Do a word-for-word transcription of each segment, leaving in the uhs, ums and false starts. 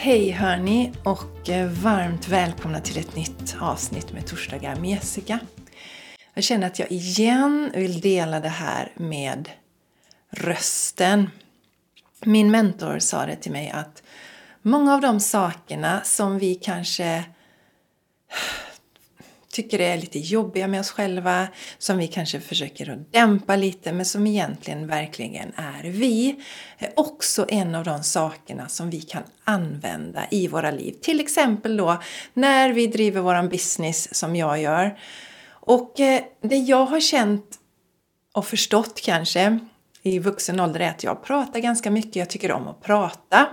Hej hörni och varmt välkomna till ett nytt avsnitt med Torsdagar med Jessica. Jag känner att jag igen vill dela det här med rösten. Min mentor sa det till mig att många av de sakerna som vi kanske tycker är lite jobbiga med oss själva, som vi kanske försöker att dämpa lite men som egentligen verkligen är vi, är också en av de sakerna som vi kan använda i våra liv. Till exempel då när vi driver våran business som jag gör. Och det jag har känt och förstått kanske i vuxen ålder är att jag pratar ganska mycket. Jag tycker om att prata.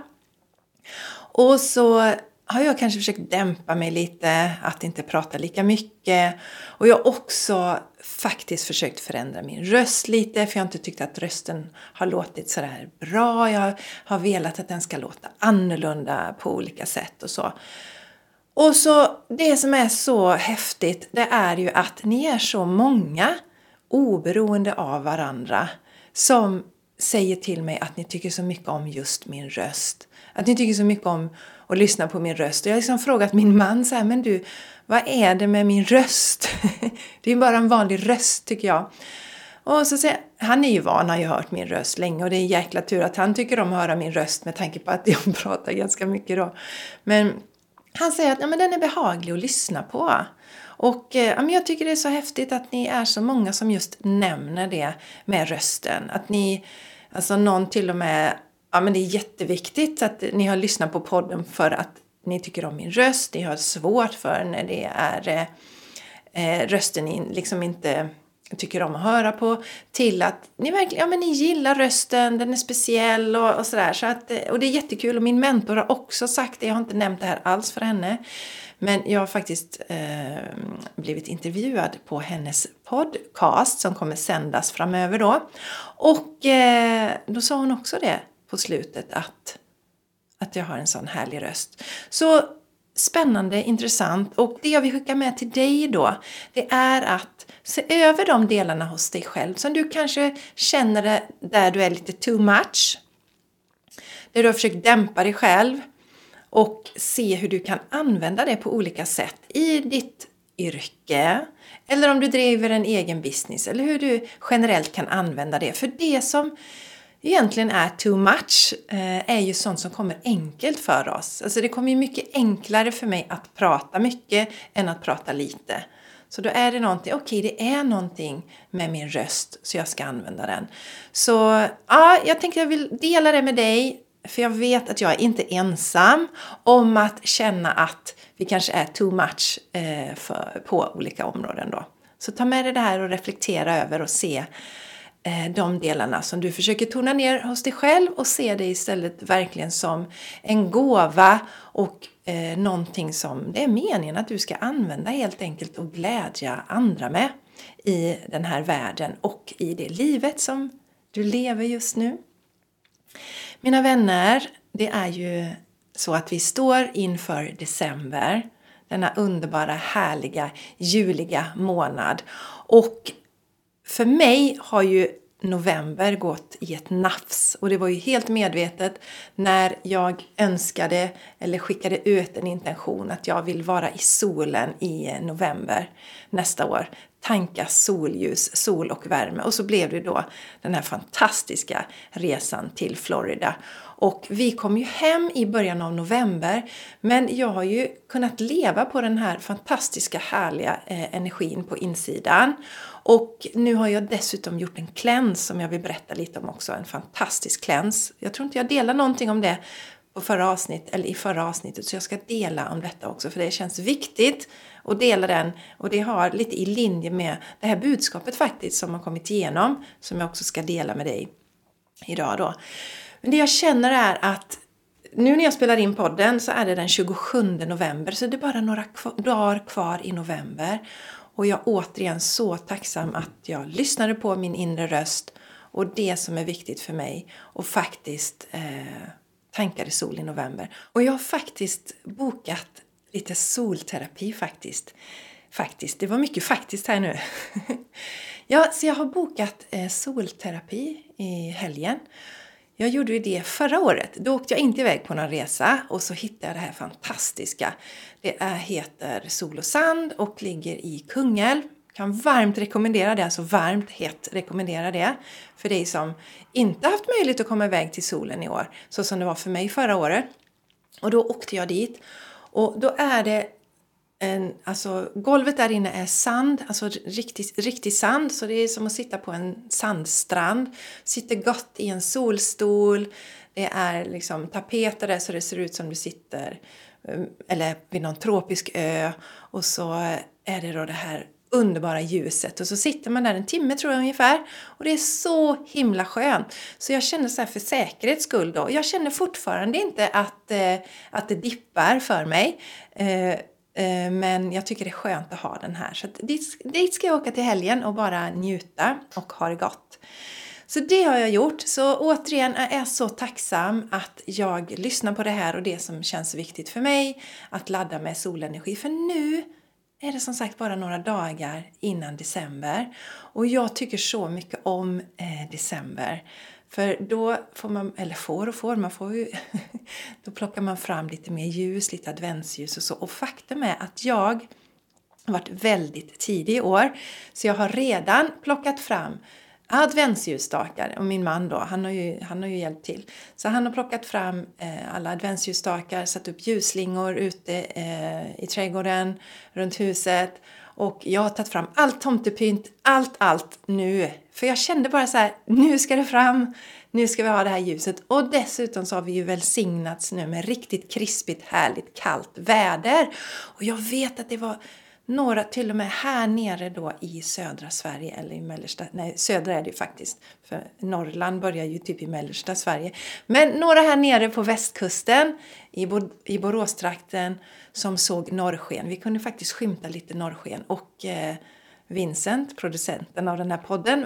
Och så har jag kanske försökt dämpa mig lite, att inte prata lika mycket. Och jag har också faktiskt försökt förändra min röst lite, för jag har inte tyckt att rösten har låtit så här bra. Jag har velat att den ska låta annorlunda på olika sätt och så. Och så det som är så häftigt, det är ju att ni är så många, oberoende av varandra, som säger till mig att ni tycker så mycket om just min röst. Att ni tycker så mycket om att lyssna på min röst. Och jag har liksom frågat min man så här, men du, vad är det med min röst? Det är bara en vanlig röst tycker jag. Och så säger han är ju van, har ju hört min röst länge. Och det är en jäkla tur att han tycker om att höra min röst med tanke på att jag pratar ganska mycket då. Men han säger att ja, men den är behaglig att lyssna på. Och ja, men jag tycker det är så häftigt att ni är så många som just nämner det med rösten. Att ni, alltså någon till och med, ja men det är jätteviktigt att ni har lyssnat på podden för att ni tycker om min röst. Ni har svårt för när det är eh, rösten ni liksom inte tycker om att höra på. Till att ni verkligen, ja men ni gillar rösten, den är speciell och, och sådär. Så att, och det är jättekul och min mentor har också sagt det, jag har inte nämnt det här alls för henne. Men jag har faktiskt eh, blivit intervjuad på hennes podcast som kommer sändas framöver då. Och eh, då sa hon också det på slutet att, att jag har en sån härlig röst. Så spännande, intressant. Och det jag vill skicka med till dig då, det är att se över de delarna hos dig själv som du kanske känner det där du är lite too much. Där du har försökt dämpa dig själv. Och se hur du kan använda det på olika sätt i ditt yrke. Eller om du driver en egen business. Eller hur du generellt kan använda det. För det som egentligen är too much är ju sånt som kommer enkelt för oss. Alltså det kommer ju mycket enklare för mig att prata mycket än att prata lite. Så då är det någonting, okej okay, det är någonting med min röst så jag ska använda den. Så ja, jag tänkte jag vill dela det med dig. För jag vet att jag är inte ensam om att känna att vi kanske är too much eh, för, på olika områden då. Så ta med dig det här och reflektera över och se eh, de delarna som du försöker tona ner hos dig själv. Och se det istället verkligen som en gåva och eh, någonting som det är meningen att du ska använda helt enkelt och glädja andra med i den här världen och i det livet som du lever just nu. Mina vänner, det är ju så att vi står inför december, denna underbara, härliga, juliga månad. Och för mig har ju november gått i ett nafs och det var ju helt medvetet när jag önskade eller skickade ut en intention att jag vill vara i solen i november nästa år. Tanka solljus, sol och värme. Och så blev det då den här fantastiska resan till Florida. Och vi kom ju hem i början av november. Men jag har ju kunnat leva på den här fantastiska härliga eh, energin på insidan. Och nu har jag dessutom gjort en cleanse som jag vill berätta lite om också. En fantastisk cleanse. Jag tror inte jag delar någonting om det på förra avsnitt, eller i förra avsnittet. Så jag ska dela om detta också. För det känns viktigt att dela den. Och det har lite i linje med det här budskapet faktiskt som har kommit igenom. Som jag också ska dela med dig idag då. Men det jag känner är att nu när jag spelar in podden så är det den tjugosjunde november. Så det är bara några kvar, dagar kvar i november. Och jag är återigen så tacksam att jag lyssnade på min inre röst. Och det som är viktigt för mig. Och faktiskt eh, tankade sol i november. Och jag har faktiskt bokat lite solterapi faktiskt. Faktiskt, det var mycket faktiskt här nu. Ja, så jag har bokat eh, solterapi i helgen. Jag gjorde ju det förra året. Då åkte jag inte iväg på någon resa. Och så hittade jag det här fantastiska. Det är, heter Sol och Sand och ligger i Kungälv. Kan varmt rekommendera det. Alltså varmt, hett rekommendera det. För dig som inte haft möjlighet att komma iväg till solen i år. Så som det var för mig förra året. Och då åkte jag dit. Och då är det... En, alltså, golvet där inne är sand, alltså riktig, riktig sand, så det är som att sitta på en sandstrand, sitter gott i en solstol, det är liksom tapeter där så det ser ut som du sitter eller vid någon tropisk ö, och så är det då det här underbara ljuset, och så sitter man där en timme tror jag ungefär, och det är så himla skönt. Så jag känner så här för säkerhets skull då, jag känner fortfarande inte att, eh, att det dippar för mig, eh, men jag tycker det är skönt att ha den här. Så dit ska jag åka till helgen och bara njuta och ha det gott. Så det har jag gjort. Så återigen är jag så tacksam att jag lyssnar på det här och det som känns viktigt för mig. Att ladda med solenergi. För nu är det som sagt bara några dagar innan december. Och jag tycker så mycket om eh, december. För då får man, eller får och får, man får ju, då plockar man fram lite mer ljus, lite adventsljus och så. Och faktum är att jag har varit väldigt tidig i år. Så jag har redan plockat fram adventsljusstakar. Och min man då, han har ju, han har ju hjälpt till. Så han har plockat fram eh, alla adventsljusstakar, satt upp ljusslingor ute eh, i trädgården, runt huset. Och jag har tagit fram allt tomtepynt, allt, allt nu. För jag kände bara så här, nu ska det fram, nu ska vi ha det här ljuset. Och dessutom så har vi ju välsignats nu med riktigt krispigt, härligt, kallt väder. Och jag vet att det var några, till och med här nere då i södra Sverige, eller i mellersta, nej södra är det ju faktiskt. För Norrland börjar ju typ i mellersta Sverige. Men några här nere på västkusten, i, Bo, i Boråstrakten, som såg norrsken. Vi kunde faktiskt skymta lite norrsken, och... Eh, Vincent, producenten av den här podden,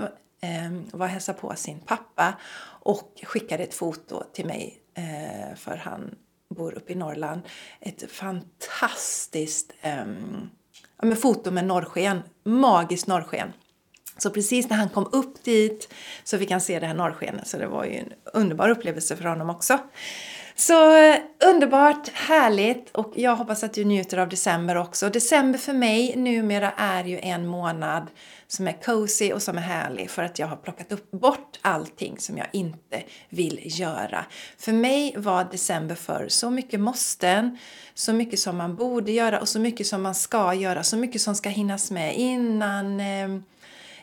var och hälsade på sin pappa och skickade ett foto till mig, för han bor uppe i Norrland. Ett fantastiskt ja, med foto med norrsken, magiskt norrsken. Så precis när han kom upp dit så fick han se det här norrskenet, så det var ju en underbar upplevelse för honom också. Så underbart, härligt, och jag hoppas att du njuter av december också. December för mig numera är ju en månad som är cozy och som är härlig, för att jag har plockat upp bort allting som jag inte vill göra. För mig var december för så mycket måsten, så mycket som man borde göra och så mycket som man ska göra, så mycket som ska hinnas med innan... Eh,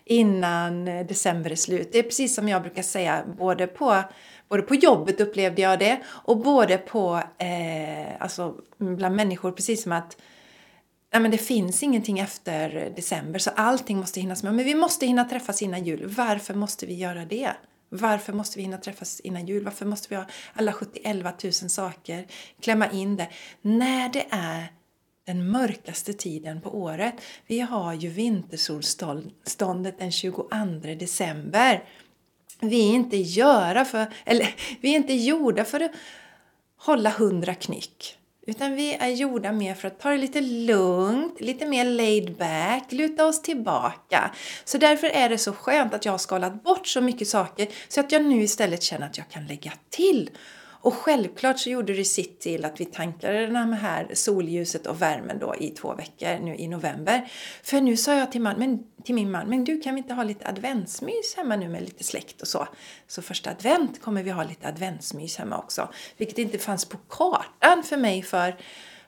Innan december är slut. Det är precis som jag brukar säga. Både på, både på jobbet upplevde jag det. Och både på eh, alltså bland människor. Precis som att nej men det finns ingenting efter december. Så allting måste hinnas med. Men vi måste hinna träffas innan jul. Varför måste vi göra det? Varför måste vi hinna träffas innan jul? Varför måste vi ha alla sjuttioelva tusen saker? Klämma in det. När det är... den mörkaste tiden på året. Vi har ju vintersolståndet den tjugoandra december. Vi är inte göra för, eller vi är inte gjorda för att hålla hundra knyck. Utan vi är gjorda mer för att ta det lite lugnt, lite mer laid back, luta oss tillbaka. Så därför är det så skönt att jag har skalat bort så mycket saker, så att jag nu istället känner att jag kan lägga till. Och självklart så gjorde det sitt till att vi tankade det här solljuset och värmen då i två veckor nu i november. För nu sa jag till, man, men, till min man, men du, kan vi inte ha lite adventsmys hemma nu med lite släkt och så? Så första advent kommer vi ha lite adventsmys hemma också. Vilket inte fanns på kartan för mig för,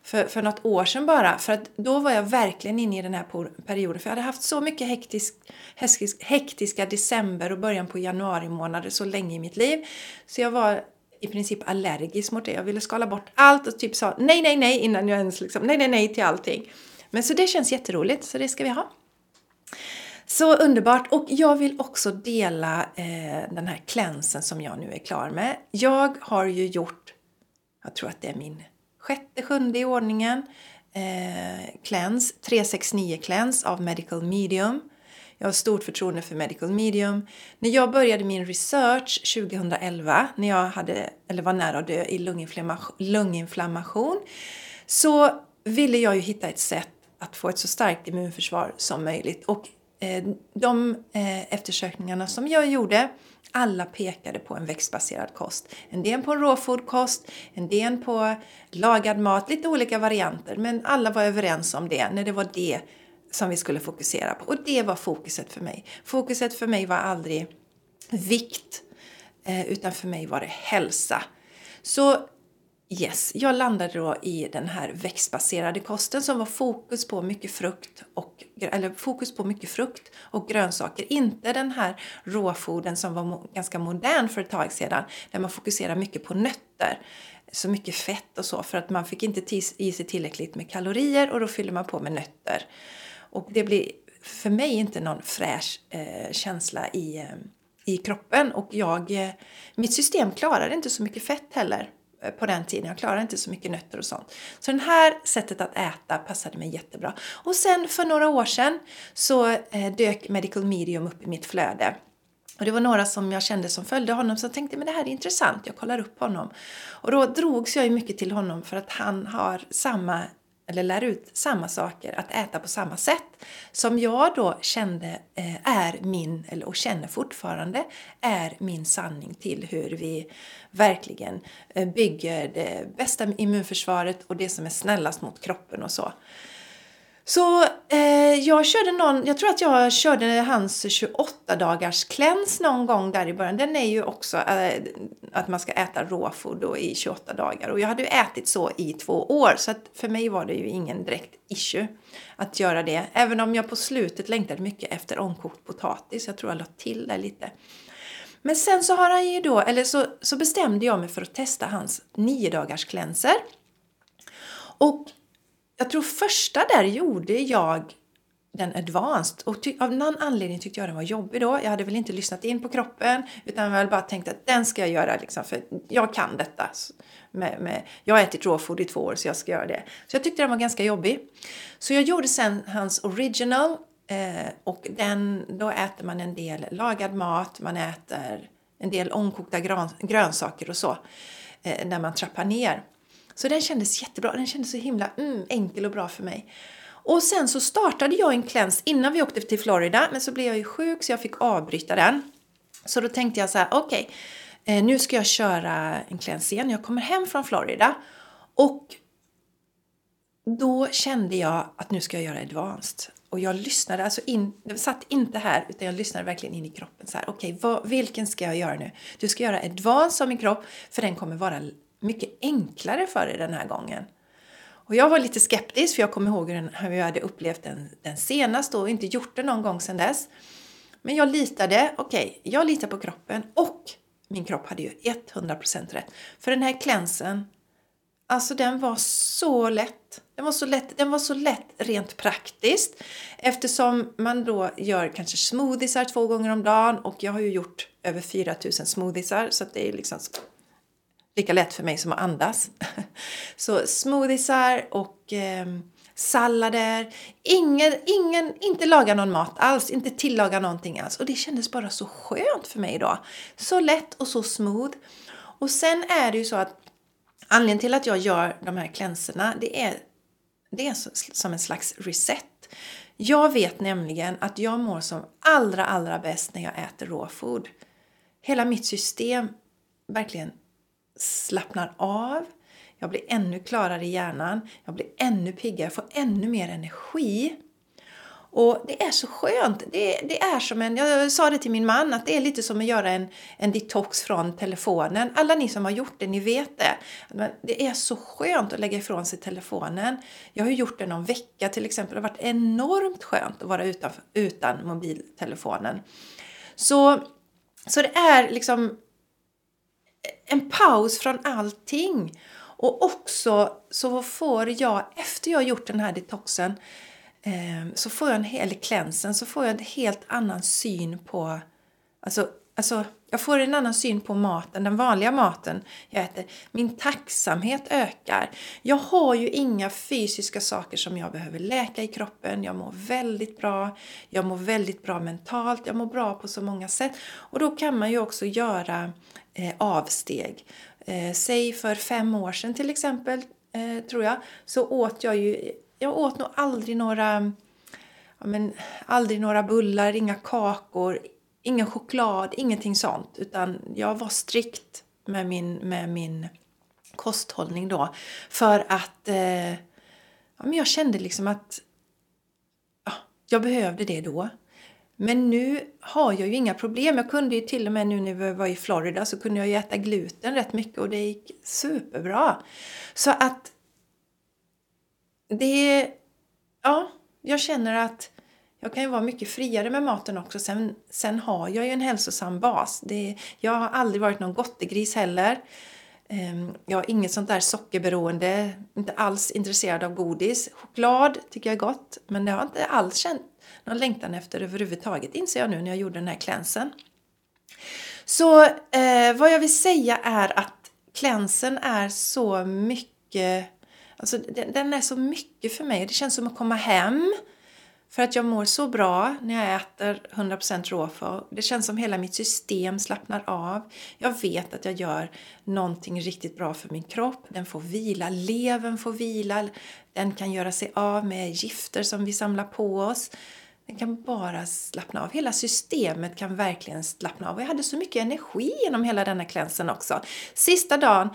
för, för något år sedan bara. För att då var jag verkligen inne i den här perioden. För jag hade haft så mycket hektisk, hektisk, hektiska december och början på januari månader så länge i mitt liv. Så jag var... i princip allergisk mot det. Jag ville skala bort allt och typ sa nej, nej, nej innan jag ens liksom, nej, nej, nej till allting. Men så det känns jätteroligt, så det ska vi ha. Så underbart, och jag vill också dela eh, den här klänsen som jag nu är klar med. Jag har ju gjort, jag tror att det är min sjätte, sjunde i ordningen, kläns, eh, tre sex nio kläns av Medical Medium. Jag har stort förtroende för Medical Medium. När jag började min research tjugoelva, när jag hade, eller var nära att dö i lunginflammation, lunginflammation, så ville jag ju hitta ett sätt att få ett så starkt immunförsvar som möjligt. Och de eftersökningarna som jag gjorde, alla pekade på en växtbaserad kost. En del på en råfodkost, en del på lagad mat, lite olika varianter. Men alla var överens om det när det var det som vi skulle fokusera på. Och det var fokuset för mig. Fokuset för mig var aldrig vikt, utan för mig var det hälsa. Så yes, jag landade då i den här växtbaserade kosten som var fokus på mycket frukt och, eller fokus på mycket frukt och grönsaker. Inte den här råfoden som var ganska modern för ett tag sedan, där man fokuserar mycket på nötter. Så mycket fett och så, för att man fick inte tis, i sig tillräckligt med kalorier och då fyller man på med nötter. Och det blir för mig inte någon fräsch eh, känsla i, eh, i kroppen. Och jag, eh, mitt system klarade inte så mycket fett heller. På den tiden, jag klarade inte så mycket nötter och sånt. Så det här sättet att äta passade mig jättebra. Och sen för några år sedan så dök Medical Medium upp i mitt flöde. Och det var några som jag kände som följde honom, som tänkte, men det här är intressant, jag kollar upp honom. Och då drogs jag ju mycket till honom för att han har samma, eller lär ut samma saker, att äta på samma sätt. Som jag då kände är min, eller och känner fortfarande, är min sanning till hur vi verkligen bygger det bästa immunförsvaret och det som är snällast mot kroppen och så. Så eh, jag körde någon, jag tror att jag körde hans tjugoåtta dagars cleanse någon gång där i början. Den är ju också eh, att man ska äta råfod då i tjugoåtta dagar. Och jag hade ju ätit så i två år, så att för mig var det ju ingen direkt issue att göra det. Även om jag på slutet längtade mycket efter omkokt potatis, jag tror jag la till där lite. Men sen så har han ju då, eller så, så bestämde jag mig för att testa hans nio dagars cleanser. Och jag tror första där gjorde jag den advanced. Och ty- av någon anledning tyckte jag den var jobbig då. Jag hade väl inte lyssnat in på kroppen. Utan jag hade bara tänkt att den ska jag göra. Liksom, för jag kan detta. Med, med, jag har ätit råfod i två år så jag ska göra det. Så jag tyckte den var ganska jobbig. Så jag gjorde sen hans original. Eh, och den, då äter man en del lagad mat. Man äter en del omkokta gran, grönsaker och så. Eh, när man trappar ner. Så den kändes jättebra. Den kändes så himla mm, enkel och bra för mig. Och sen så startade jag en cleanse innan vi åkte till Florida. Men så blev jag ju sjuk så jag fick avbryta den. Så då tänkte jag så här, okej. Okay, nu ska jag köra en cleanse igen. Jag kommer hem från Florida. Och då kände jag att nu ska jag göra advanced. Och jag lyssnade, alltså in, jag satt inte här utan jag lyssnade verkligen in i kroppen. Så här, okej, okay, vilken ska jag göra nu? Du ska göra advanced av min kropp för den kommer vara mycket enklare för dig den här gången. Och jag var lite skeptisk. För jag kommer ihåg hur jag hade upplevt den, den senast. Och inte gjort det någon gång sedan dess. Men jag litade. Okej, okay, jag litar på kroppen. Och min kropp hade ju hundra procent rätt. För den här cleansen. Alltså den var så lätt. Den var så lätt, den var så lätt rent praktiskt. Eftersom man då gör kanske smoothiesar två gånger om dagen. Och jag har ju gjort över fyra tusen smoothiesar. Så att det är liksom lika lätt för mig som att andas. Så smoothiesar och eh, sallader. Ingen, ingen, inte laga någon mat alls. Inte tillaga någonting alls. Och det kändes bara så skönt för mig idag. Så lätt och så smooth. Och sen är det ju så att anledningen till att jag gör de här cleanserna. Det är, det är som en slags reset. Jag vet nämligen att jag mår som allra, allra bäst när jag äter råfod. Hela mitt system verkligen slappnar av, jag blir ännu klarare i hjärnan, jag blir ännu piggare, får ännu mer energi och det är så skönt, det, det är som en, jag sa det till min man att det är lite som att göra en, en detox från telefonen, alla ni som har gjort det ni vet det, men det är så skönt att lägga ifrån sig telefonen, jag har ju gjort det någon vecka till exempel, det har varit enormt skönt att vara utan, utan mobiltelefonen så, så det är liksom en paus från allting. Och också så får jag, efter jag har gjort den här detoxen. Eh, så får jag en hel cleansen. Så får jag en helt annan syn på. Alltså, alltså jag får en annan syn på maten. Den vanliga maten jag äter. Min tacksamhet ökar. Jag har ju inga fysiska saker som jag behöver läka i kroppen. Jag mår väldigt bra. Jag mår väldigt bra mentalt. Jag mår bra på så många sätt. Och då kan man ju också göra avsteg. Eh, säg för fem år sedan till exempel eh, tror jag så åt jag ju jag åt nog aldrig några ja, men aldrig några bullar, inga kakor, ingen choklad, ingenting sånt. Utan jag var strikt med min, med min kosthållning då. För att eh, ja, men jag kände liksom att ja, jag behövde det då. Men nu har jag ju inga problem. Jag kunde ju till och med nu när jag var i Florida så kunde jag ju äta gluten rätt mycket. Och det gick superbra. Så att det, ja, jag känner att jag kan ju vara mycket friare med maten också. Sen, sen har jag ju en hälsosam bas. Det, jag har aldrig varit någon gottegris heller. Jag har inget sånt där sockerberoende. Inte alls intresserad av godis. Choklad tycker jag är gott. Men det har jag inte alls känt någon längtan efter överhuvudtaget. Inser jag nu när jag gjorde den här klänsen. Så eh, vad jag vill säga är att klänsen är så mycket. Alltså den, den är så mycket för mig. Det känns som att komma hem. För att jag mår så bra när jag äter hundra procent råfrö. Det känns som hela mitt system slappnar av. Jag vet att jag gör någonting riktigt bra för min kropp. Den får vila, levern får vila. Den kan göra sig av med gifter som vi samlar på oss. Den kan bara slappna av. Hela systemet kan verkligen slappna av. Jag hade så mycket energi genom hela denna klänsen också. Sista dagen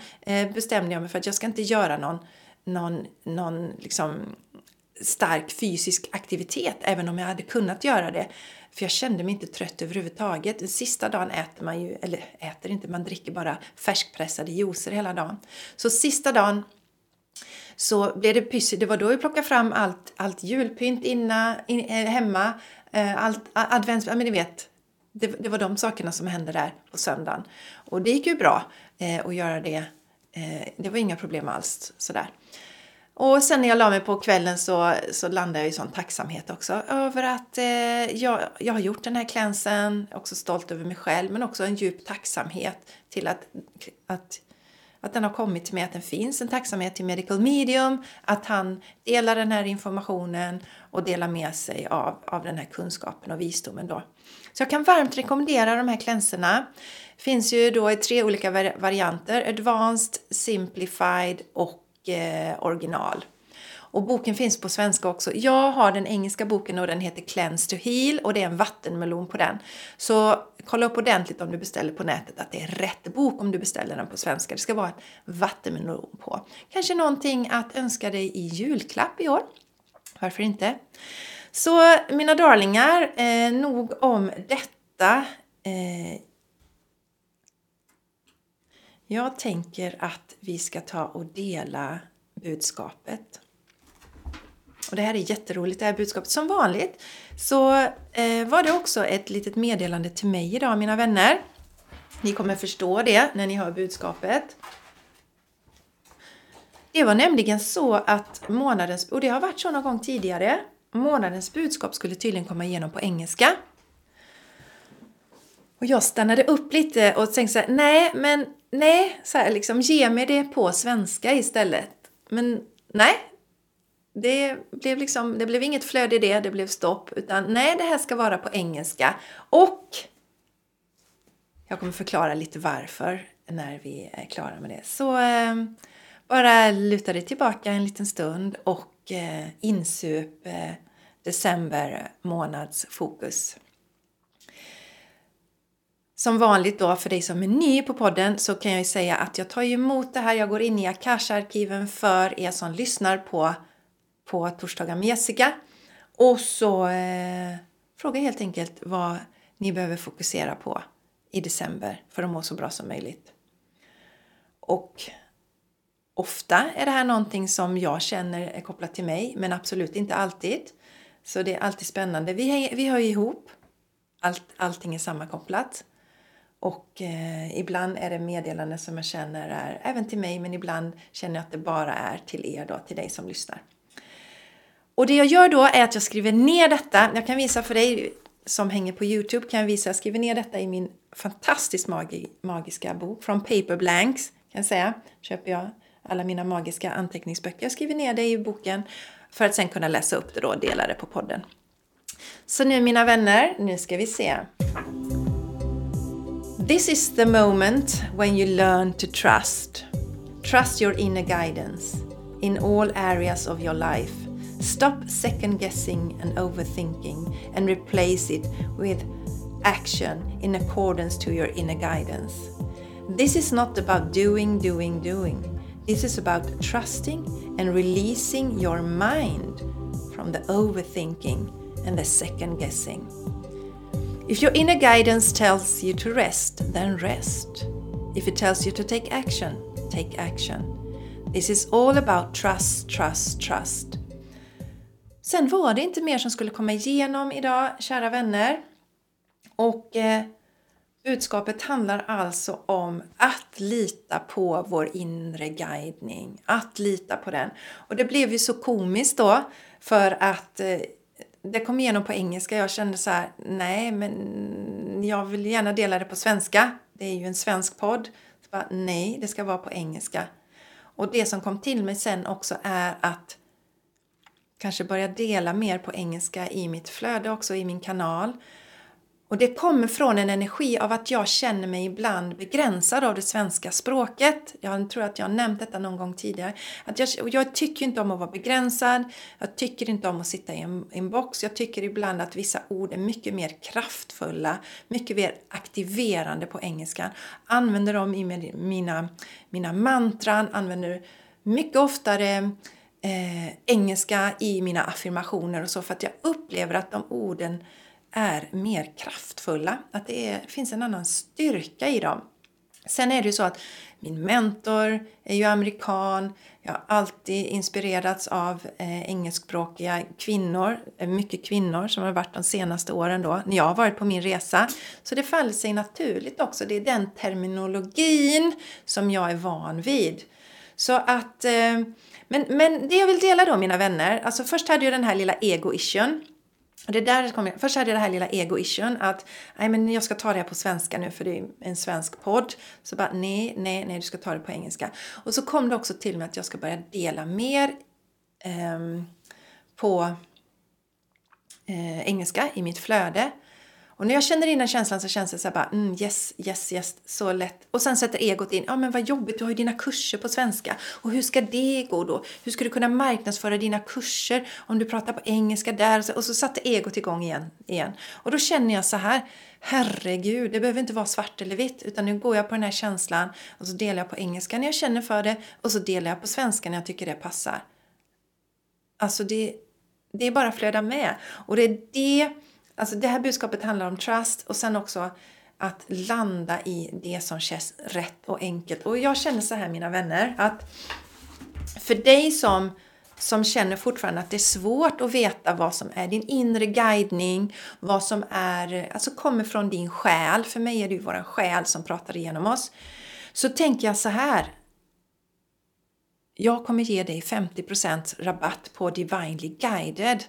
bestämde jag mig för att jag ska inte göra någon, någon, någon liksom... stark fysisk aktivitet, även om jag hade kunnat göra det, för jag kände mig inte trött överhuvudtaget. Den sista dagen äter man ju, eller äter inte, man dricker bara färskpressade juicer hela dagen. Så sista dagen så blev det pyssigt. Det var då jag plockade fram allt, allt julpynt inna, in, hemma, allt advents, ja men ni vet, det, det var de sakerna som hände där på söndagen, och det gick ju bra eh, att göra det, eh, det var inga problem alls sådär. Och sen när jag la mig på kvällen så, så landade jag i sån tacksamhet också. Över att eh, jag, jag har gjort den här klänsen. Också stolt över mig själv. Men också en djup tacksamhet till att, att, att den har kommit med. Att den finns. En tacksamhet till Medical Medium. Att han delar den här informationen. Och delar med sig av, av den här kunskapen och visdomen då. Så jag kan varmt rekommendera de här klänserna. Finns ju då i tre olika varianter. Advanced, Simplified och original. Och boken finns på svenska också. Jag har den engelska boken och den heter Cleanse to Heal, och det är en vattenmelon på den. Så kolla upp ordentligt om du beställer på nätet att det är rätt bok om du beställer den på svenska. Det ska vara en vattenmelon på. Kanske någonting att önska dig i julklapp i år. Varför inte? Så mina darlingar, eh, nog om detta. Eh, Jag tänker att vi ska ta och dela budskapet. Och det här är jätteroligt, det här budskapet. Som vanligt så eh, var det också ett litet meddelande till mig idag, mina vänner. Ni kommer förstå det när ni hör budskapet. Det var nämligen så att månadens, och det har varit så någon gång tidigare, månadens budskap skulle tydligen komma igenom på engelska. Och jag stannade upp lite och tänkte så här, nej men nej, så här liksom, ge mig det på svenska istället. Men nej, det blev liksom, det blev inget flöde i det, det blev stopp. Utan nej, det här ska vara på engelska. Och jag kommer förklara lite varför när vi är klara med det. Så eh, bara luta dig tillbaka en liten stund och eh, insup eh, december månads fokus. Som vanligt då, för dig som är ny på podden, så kan jag ju säga att jag tar emot det här. Jag går in i Akasha-arkiven för er som lyssnar på, på Torsdagar med Jessica. Och så eh, fråga helt enkelt vad ni behöver fokusera på i december för att må så bra som möjligt. Och ofta är det här någonting som jag känner är kopplat till mig, men absolut inte alltid. Så det är alltid spännande. Vi, hänger, vi hör ihop. Allt, allting är sammankopplat. Och eh, ibland är det meddelanden som jag känner är även till mig. Men ibland känner jag att det bara är till er då, till dig som lyssnar. Och det jag gör då är att jag skriver ner detta. Jag kan visa för dig som hänger på YouTube. Kan jag visa, jag skriver ner detta i min fantastiskt magi, magiska bok. Från Paperblanks kan jag säga. Köper jag alla mina magiska anteckningsböcker. Jag skriver ner det i boken. För att sen kunna läsa upp det då och dela det på podden. Så nu mina vänner, nu ska vi se. This is the moment when you learn to trust. Trust your inner guidance in all areas of your life. Stop second guessing and overthinking and replace it with action in accordance to your inner guidance. This is not about doing, doing, doing. This is about trusting and releasing your mind from the overthinking and the second guessing. If your inner guidance tells you to rest, then rest. If it tells you to take action, take action. This is all about trust, trust, trust. Sen var det inte mer som skulle komma igenom idag, kära vänner. Och eh, budskapet handlar alltså om att lita på vår inre guidning. Att lita på den. Och det blev ju så komiskt då, för att eh, det kom igenom på engelska. Jag kände så här, nej men jag vill gärna dela det på svenska. Det är ju en svensk podd. Så bara, nej, det ska vara på engelska. Och det som kom till mig sen också är att kanske börja dela mer på engelska i mitt flöde också, i min kanal. Och det kommer från en energi av att jag känner mig ibland begränsad av det svenska språket. Jag tror att jag har nämnt detta någon gång tidigare. Att jag, jag tycker inte om att vara begränsad. Jag tycker inte om att sitta i en, en box. Jag tycker ibland att vissa ord är mycket mer kraftfulla. Mycket mer aktiverande på engelskan. Använder dem i mina, mina mantran. Använder mycket oftare eh, engelska i mina affirmationer och så. För att jag upplever att de orden är mer kraftfulla. Att det är, finns en annan styrka i dem. Sen är det ju så att min mentor är ju amerikan. Jag har alltid inspirerats av eh, engelskspråkiga kvinnor. Mycket kvinnor som har varit de senaste åren då. När jag har varit på min resa. Så det faller sig naturligt också. Det är den terminologin som jag är van vid. Så att... Eh, men, men det jag vill dela då, mina vänner. Alltså först hade jag den här lilla ego-ischen. Det där kom jag, först hade jag det här lilla ego-ischen att nej, men jag ska ta det här på svenska nu för det är en svensk podd. Så bara nej, nej, nej, du ska ta det på engelska. Och så kom det också till mig att jag ska börja dela mer eh, på eh, engelska i mitt flöde. Och när jag känner in den känslan så känns det så här bara mm, yes, yes, yes, så lätt. Och sen sätter egot in, ja men vad jobbigt, du har ju dina kurser på svenska. Och hur ska det gå då? Hur ska du kunna marknadsföra dina kurser om du pratar på engelska där? Och så, och så satte egot igång igen, igen. Och då känner jag så här, herregud, det behöver inte vara svart eller vitt. Utan nu går jag på den här känslan och så delar jag på engelska när jag känner för det. Och så delar jag på svenska när jag tycker det passar. Alltså det, det är bara att flöda med. Och det är det... Alltså det här budskapet handlar om trust och sen också att landa i det som känns rätt och enkelt. Och jag känner så här, mina vänner, att för dig som, som känner fortfarande att det är svårt att veta vad som är din inre guidning, vad som är, alltså kommer från din själ. För mig är det ju vår själ som pratar igenom oss. Så tänker jag så här. Jag kommer ge dig femtio procent rabatt på Divinely Guided.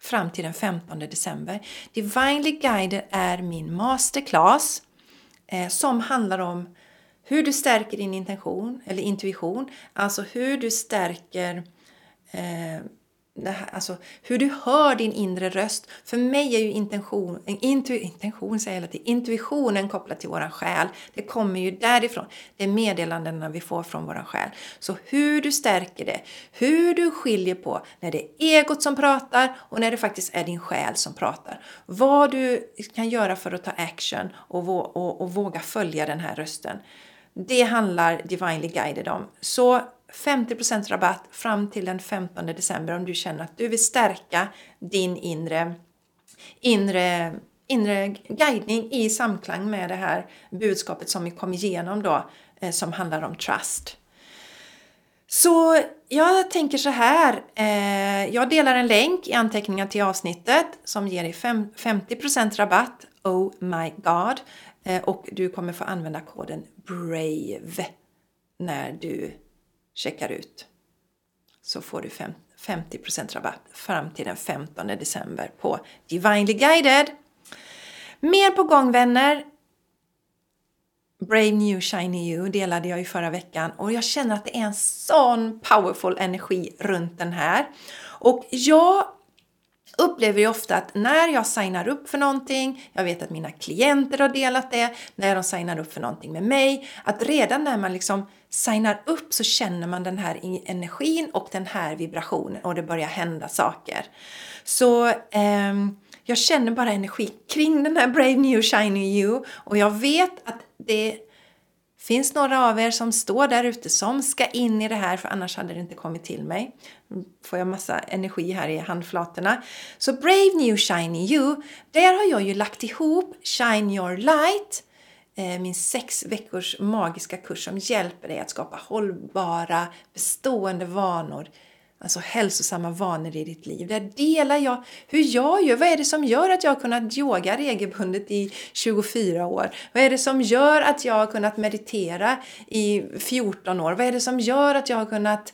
Fram till den femtonde december. Divinely Guided är min masterclass. Eh, som handlar om hur du stärker din intention. Eller intuition. Alltså hur du stärker. Eh, det här, alltså hur du hör din inre röst. För mig är ju intention, intu, intention säger jag hela tiden, intuitionen kopplad till våran själ. Det kommer ju därifrån. Det är meddelandena vi får från våran själ. Så hur du stärker det. Hur du skiljer på när det är egot som pratar. Och när det faktiskt är din själ som pratar. Vad du kan göra för att ta action. Och, och, och våga följa den här rösten. Det handlar Divinely Guided om. Så femtio procent rabatt fram till den femtonde december om du känner att du vill stärka din inre, inre, inre guidning i samklang med det här budskapet som vi kom igenom då, eh, som handlar om trust. Så jag tänker så här, eh, jag delar en länk i anteckningen till avsnittet som ger dig fem, femtio procent rabatt, oh my god, eh, och du kommer få använda koden BRAVE när du checkar ut, så får du femtio procent rabatt fram till den femtonde december på Divinely Guided. Mer på gång, vänner. Brave New Shiny You delade jag ju förra veckan. Och jag känner att det är en sån powerful energi runt den här. Och jag upplever ju ofta att när jag signar upp för någonting, jag vet att mina klienter har delat det, när de signar upp för någonting med mig, att redan när man liksom signar upp så känner man den här energin och den här vibrationen. Och det börjar hända saker. Så eh, jag känner bara energi kring den här Brave New Shiny You. Och jag vet att det finns några av er som står där ute som ska in i det här. För annars hade det inte kommit till mig. Får jag massa energi här i handflatorna. Så Brave New Shiny You. Där har jag ju lagt ihop Shine Your Light. Min sex veckors magiska kurs som hjälper dig att skapa hållbara, bestående vanor. Alltså hälsosamma vanor i ditt liv. Där delar jag hur jag gör. Vad är det som gör att jag har kunnat yoga regelbundet i tjugofyra år? Vad är det som gör att jag har kunnat meditera i fjorton år? Vad är det som gör att jag har kunnat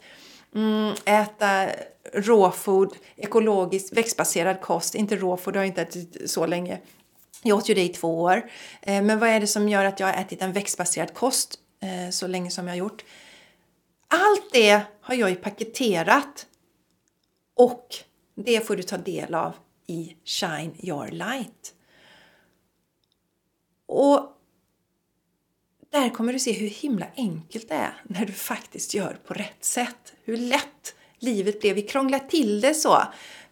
mm, äta råfod, ekologiskt, växtbaserad kost? Inte råfod, jag har inte ätit så länge. Jag åt ju det i två år. Men vad är det som gör att jag har ätit en växtbaserad kost så länge som jag har gjort? Allt det har jag ju paketerat. Och det får du ta del av i Shine Your Light. Och där kommer du se hur himla enkelt det är när du faktiskt gör på rätt sätt. Hur lätt livet blev. Vi krånglar till det så.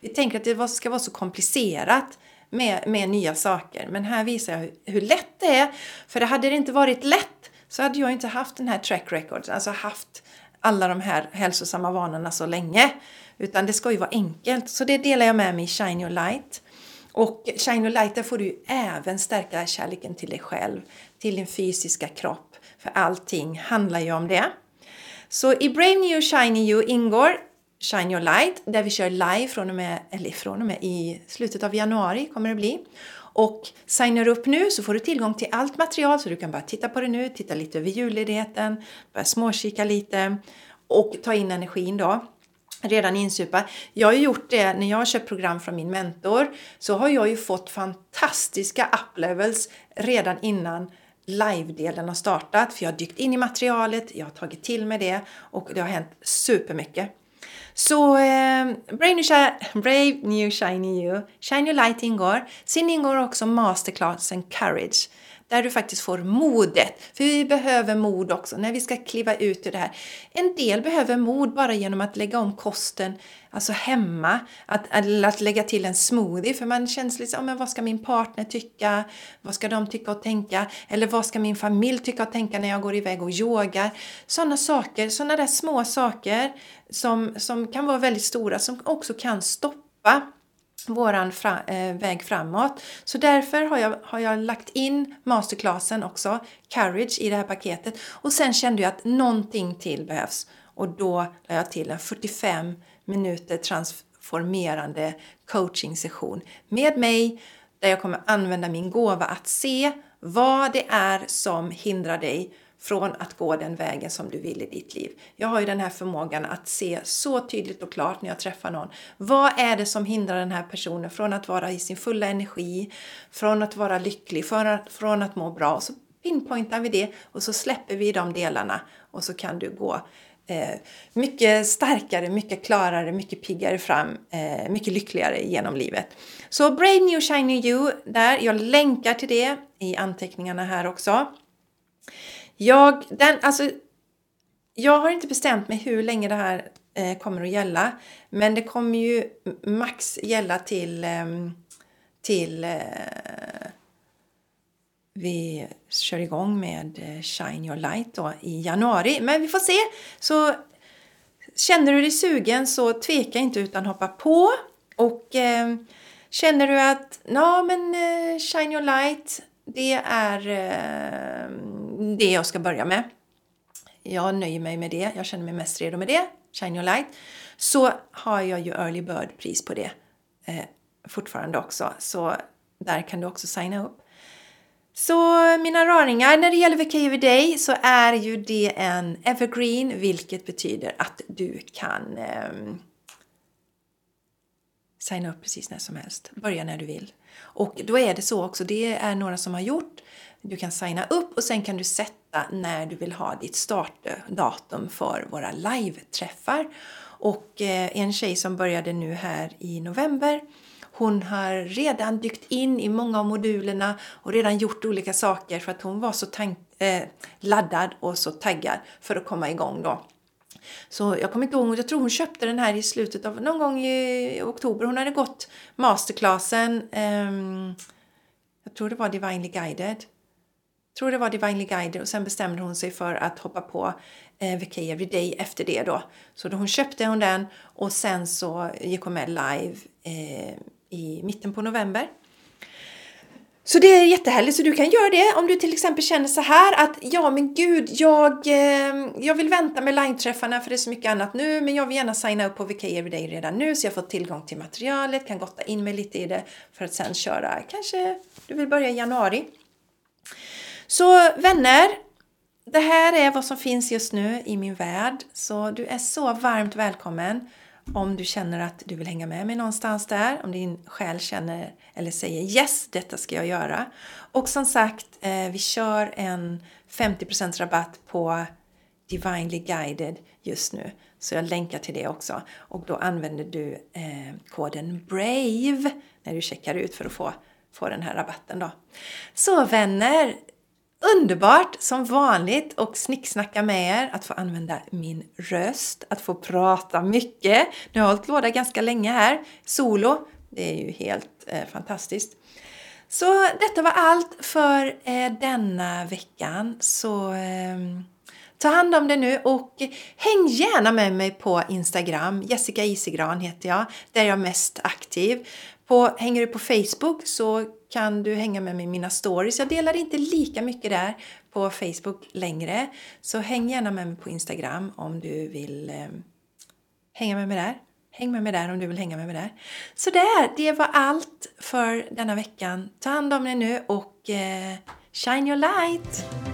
Vi tänker att det ska vara så komplicerat. Med, med nya saker. Men här visar jag hur, hur lätt det är. För det hade det inte varit lätt. Så hade jag inte haft den här track record. Alltså haft alla de här hälsosamma vanorna så länge. Utan det ska ju vara enkelt. Så det delar jag med mig i Shine Your Light. Och Shine Your Light, där får du ju även stärka kärleken till dig själv. Till din fysiska kropp. För allting handlar ju om det. Så i Brave New Shiny You ingår Shine Your Light, där vi kör live från och med, eller från och med i slutet av januari kommer det bli. Och signar upp nu så får du tillgång till allt material, så du kan bara titta på det nu, titta lite över julledigheten, bara småkika lite och ta in energin då. Redan insupa. Jag har ju gjort det när jag har köpt program från min mentor, så har jag ju fått fantastiska uplevels redan innan live-delen har startat, för jag har dykt in i materialet, jag har tagit till mig det och det har hänt supermycket. Så eh, Brave, New Sh- Brave New Shiny You, Shine Your Light ingår. Sen ingår också masterclassen Courage. Där du faktiskt får modet. För vi behöver mod också när vi ska kliva ut ur det här. En del behöver mod bara genom att lägga om kosten. Alltså hemma. Att, att lägga till en smoothie. För man känns liksom, men vad ska min partner tycka? Vad ska de tycka och tänka? Eller vad ska min familj tycka och tänka när jag går iväg och yogar? Sådana saker, sådana där små saker som, som kan vara väldigt stora. Som också kan stoppa våran fra, eh, väg framåt. Så därför har jag, har jag lagt in masterclassen också, Courage, i det här paketet. Och sen kände jag att någonting till behövs. Och då la jag till en fyrtiofem minuter transformerande coaching-session med mig. Där jag kommer använda min gåva att se vad det är som hindrar dig från att gå den vägen som du vill i ditt liv. Jag har ju den här förmågan att se så tydligt och klart när jag träffar någon. Vad är det som hindrar den här personen från att vara i sin fulla energi. Från att vara lycklig. Från att, från att må bra. Så pinpointar vi det. Och så släpper vi de delarna. Och så kan du gå eh, mycket starkare, mycket klarare, mycket piggare fram. Eh, mycket lyckligare genom livet. Så Brave New Shiny You. Där jag länkar till det i anteckningarna här också. Jag, den, alltså, jag har inte bestämt mig hur länge det här eh, kommer att gälla. Men det kommer ju max gälla till, eh, till eh, vi kör igång med Shine Your Light då, i januari. Men vi får se. Så känner du dig sugen så tveka inte utan hoppa på. Och eh, känner du att ja, men eh, Shine Your Light, det är Eh, det jag ska börja med. Jag nöjer mig med det. Jag känner mig mest redo med det. Shine Your Light. Så har jag ju Early Bird-pris på det. Eh, fortfarande också. Så där kan du också signa upp. Så mina raringar. När det gäller V K Every Day så är ju det en evergreen. Vilket betyder att du kan Eh, signa upp precis när som helst. Börja när du vill. Och då är det så också. Det är några som har gjort. Du kan signa upp och sen kan du sätta när du vill ha ditt startdatum för våra live-träffar. Och en tjej som började nu här i november. hon har redan dykt in i många av modulerna och redan gjort olika saker för att hon var så tank- eh, laddad och så taggad för att komma igång då. Så jag kommer inte ihåg, jag tror hon köpte den här i slutet av någon gång i, i oktober. Hon hade gått masterclassen, eh, jag tror det var Divinely Guided. Tror det var Divinely Guided och sen bestämde hon sig för att hoppa på eh, V K Every Day efter det då. Så då hon köpte hon den och sen så gick hon med live eh, i mitten på november. Så det är jättehärligt, så du kan göra det om du till exempel känner så här att ja men gud jag, eh, jag vill vänta med live-träffarna för det är så mycket annat nu. Men jag vill gärna signa upp på V K Everyday redan nu så jag får tillgång till materialet, kan gotta in mig lite i det för att sen köra. Kanske du vill börja i januari. Så vänner, det här är vad som finns just nu i min värld. Så du är så varmt välkommen om du känner att du vill hänga med mig någonstans där. Om din själ känner eller säger yes, detta ska jag göra. Och som sagt, vi kör en femtio procent rabatt på Divinely Guided just nu. Så jag länkar till det också. Och då använder du koden BRAVE när du checkar ut för att få, få den här rabatten då. Så vänner, underbart som vanligt och snicksnacka med er, att få använda min röst, att få prata mycket. Nu har jag hållit låda ganska länge här, solo, det är ju helt eh, fantastiskt. Så detta var allt för eh, denna veckan, så eh, ta hand om det nu och häng gärna med mig på Instagram, Jessica Isigran heter jag, där jag är mest aktiv. På, hänger du på Facebook så kan du hänga med mig i mina stories. Jag delar inte lika mycket där på Facebook längre. Så häng gärna med mig på Instagram om du vill eh, hänga med mig där. Häng med mig där om du vill hänga med mig där. Så där, det var allt för denna veckan. Ta hand om dig nu och eh, shine your light!